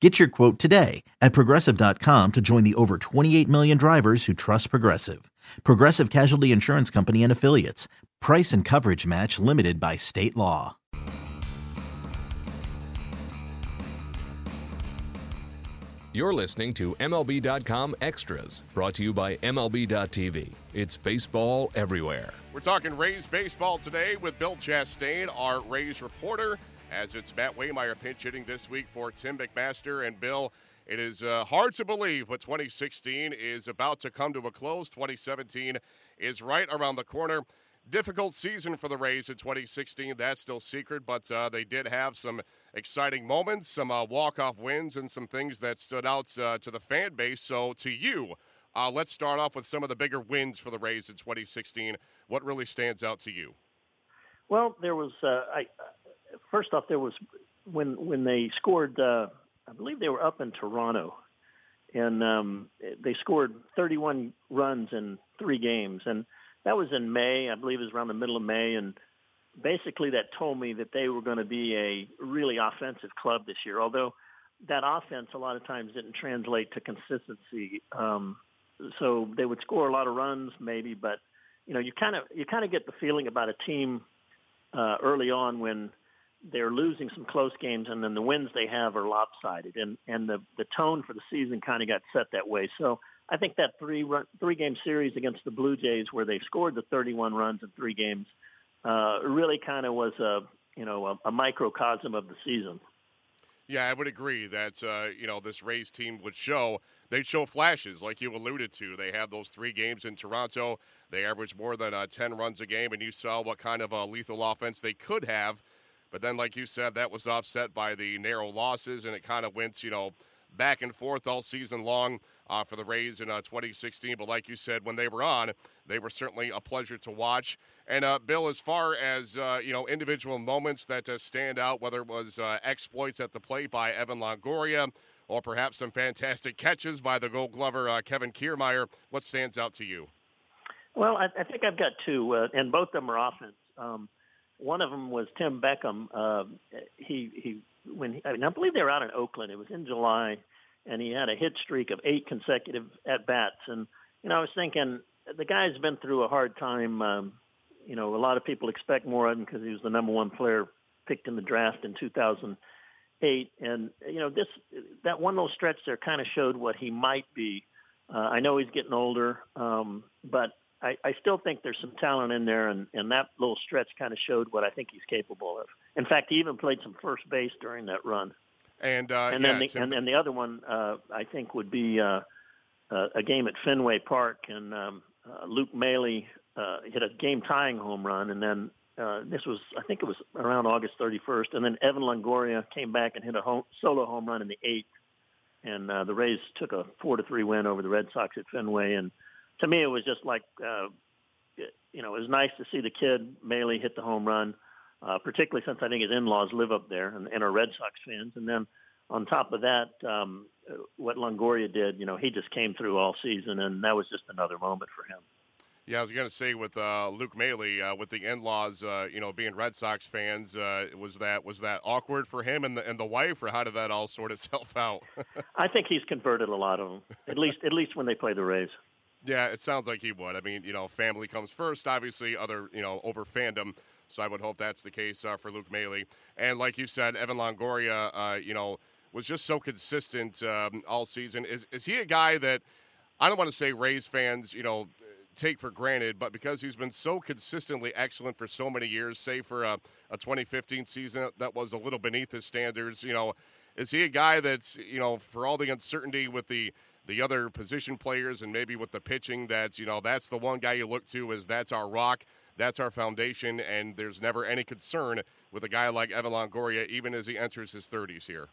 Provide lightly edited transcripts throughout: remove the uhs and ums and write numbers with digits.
Get your quote today at Progressive.com to join the over 28 million drivers who trust Progressive. Progressive Casualty Insurance Company and Affiliates. Price and coverage match limited by state law. You're listening to MLB.com Extras, brought to you by MLB.tv. It's baseball everywhere. We're talking Rays baseball today with Bill Chastain, our Rays reporter, as it's Matt Wehmeyer pinch hitting this week for Tim McMaster. And Bill, it is hard to believe what 2016 is about to come to a close. 2017 is right around the corner. Difficult season for the Rays in 2016. That's no secret, but they did have some exciting moments, some walk-off wins, and some things that stood out to the fan base. So to you, let's start off with some of the bigger wins for the Rays in 2016. What really stands out to you? Well, there was first off, there was when they scored, I believe they were up in Toronto, and they scored 31 runs in three games. And that was in May. I believe it was around the middle of May. And basically that told me that they were going to be a really offensive club this year, although that offense a lot of times didn't translate to consistency. So they would score a lot of runs maybe, but, you know, you kind of get the feeling about a team early on when they're losing some close games, and then the wins they have are lopsided, and the tone for the season kind of got set that way. So I think that three-game series against the Blue Jays, where they scored the 31 runs in three games, really kind of was a microcosm of the season. Yeah, I would agree that this Rays team would show. They'd show flashes, like you alluded to. They had those three games in Toronto. They averaged more than 10 runs a game, and you saw what kind of a lethal offense they could have. But then, like you said, that was offset by the narrow losses, and it kind of went, back and forth all season long for the Rays in 2016. But like you said, when they were on, they were certainly a pleasure to watch. And, Bill, as far as, individual moments that stand out, whether it was exploits at the plate by Evan Longoria or perhaps some fantastic catches by the Gold Glover Kevin Kiermaier, what stands out to you? Well, I think I've got two, and both of them are offense. One of them was Tim Beckham. I believe they were out in Oakland. It was in July, and he had a hit streak of 8 consecutive at-bats. And, I was thinking, the guy's been through a hard time. A lot of people expect more of him because he was the number one player picked in the draft in 2008. And, that one little stretch there kind of showed what he might be. I know he's getting older, but I still think there's some talent in there, and that little stretch kind of showed what I think he's capable of. In fact, he even played some first base during that run. And then the other one I think would be a game at Fenway Park, and Luke Maley hit a game-tying home run, and then I think it was around August 31st, and then Evan Longoria came back and hit a solo home run in the 8th, and the Rays took a 4-3 win over the Red Sox at Fenway, and to me, it was just like, it was nice to see the kid, Maley, hit the home run, particularly since I think his in-laws live up there and are Red Sox fans. And then on top of that, what Longoria did, he just came through all season, and that was just another moment for him. Yeah, I was going to say with Luke Maley, with the in-laws, being Red Sox fans, was that awkward for him and the wife, or how did that all sort itself out? I think he's converted a lot of them, at least when they play the Rays. Yeah, it sounds like he would. I mean, family comes first, obviously, other, over fandom. So I would hope that's the case for Luke Maley. And like you said, Evan Longoria, was just so consistent all season. Is he a guy that, I don't want to say Rays fans, take for granted, but because he's been so consistently excellent for so many years, say for a 2015 season that was a little beneath his standards, is he a guy that's, for all the uncertainty with the other position players and maybe with the pitching that, that's the one guy you look to is that's our rock, that's our foundation, and there's never any concern with a guy like Evan Longoria, even as he enters his 30s here?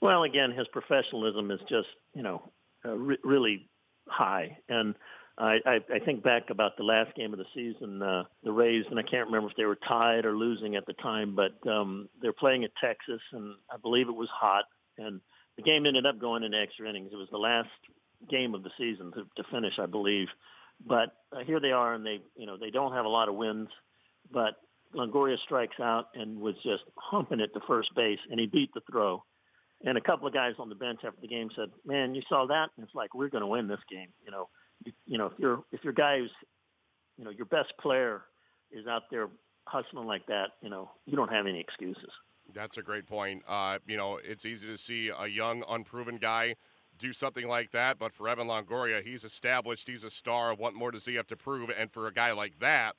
Well, again, his professionalism is just, really high. And I think back about the last game of the season, the Rays, and I can't remember if they were tied or losing at the time, but they're playing at Texas, and I believe it was hot, and the game ended up going into extra innings. It was the last game of the season to finish, I believe. But here they are, and they don't have a lot of wins, but Longoria strikes out and was just humping it to first base, and he beat the throw. And a couple of guys on the bench after the game said, "Man, you saw that?" And it's like, we're going to win this game. You know, if your guy who's, you know, your best player is out there hustling like that, you know, you don't have any excuses. That's a great point. You know, it's easy to see a young, unproven guy do something like that, but for Evan Longoria, he's established, he's a star. What more does he have to prove? And for a guy like that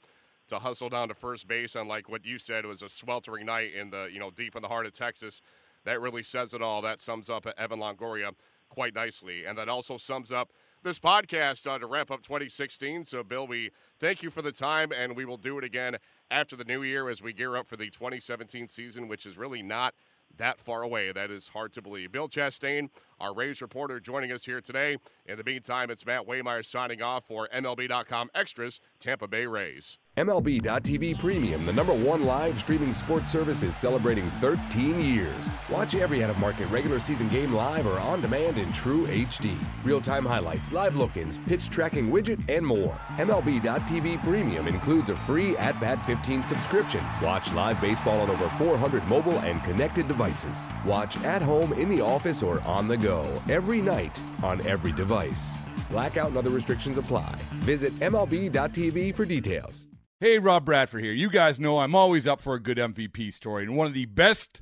to hustle down to first base on, like what you said, it was a sweltering night in the, you know, deep in the heart of Texas, that really says it all. That sums up Evan Longoria quite nicely. And that also sums up this podcast to wrap up 2016. So, Bill, we thank you for the time, and we will do it again after the new year as we gear up for the 2017 season, which is really not that far away. That is hard to believe. Bill Chastain, our Rays reporter, joining us here today. In the meantime, it's Matt Wehmeyer signing off for MLB.com Extras, Tampa Bay Rays. MLB.tv Premium, the #1 live streaming sports service, is celebrating 13 years. Watch every out-of-market regular season game live or on demand in true HD. Real-time highlights, live look-ins, pitch tracking widget, and more. MLB.tv Premium includes a free At-Bat 15 subscription. Watch live baseball on over 400 mobile and connected devices. Watch at home, in the office, or on the go, every night, on every device. Blackout and other restrictions apply. Visit MLB.tv for details. Hey, Rob Bradford here. You guys know I'm always up for a good MVP story, and one of the best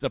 the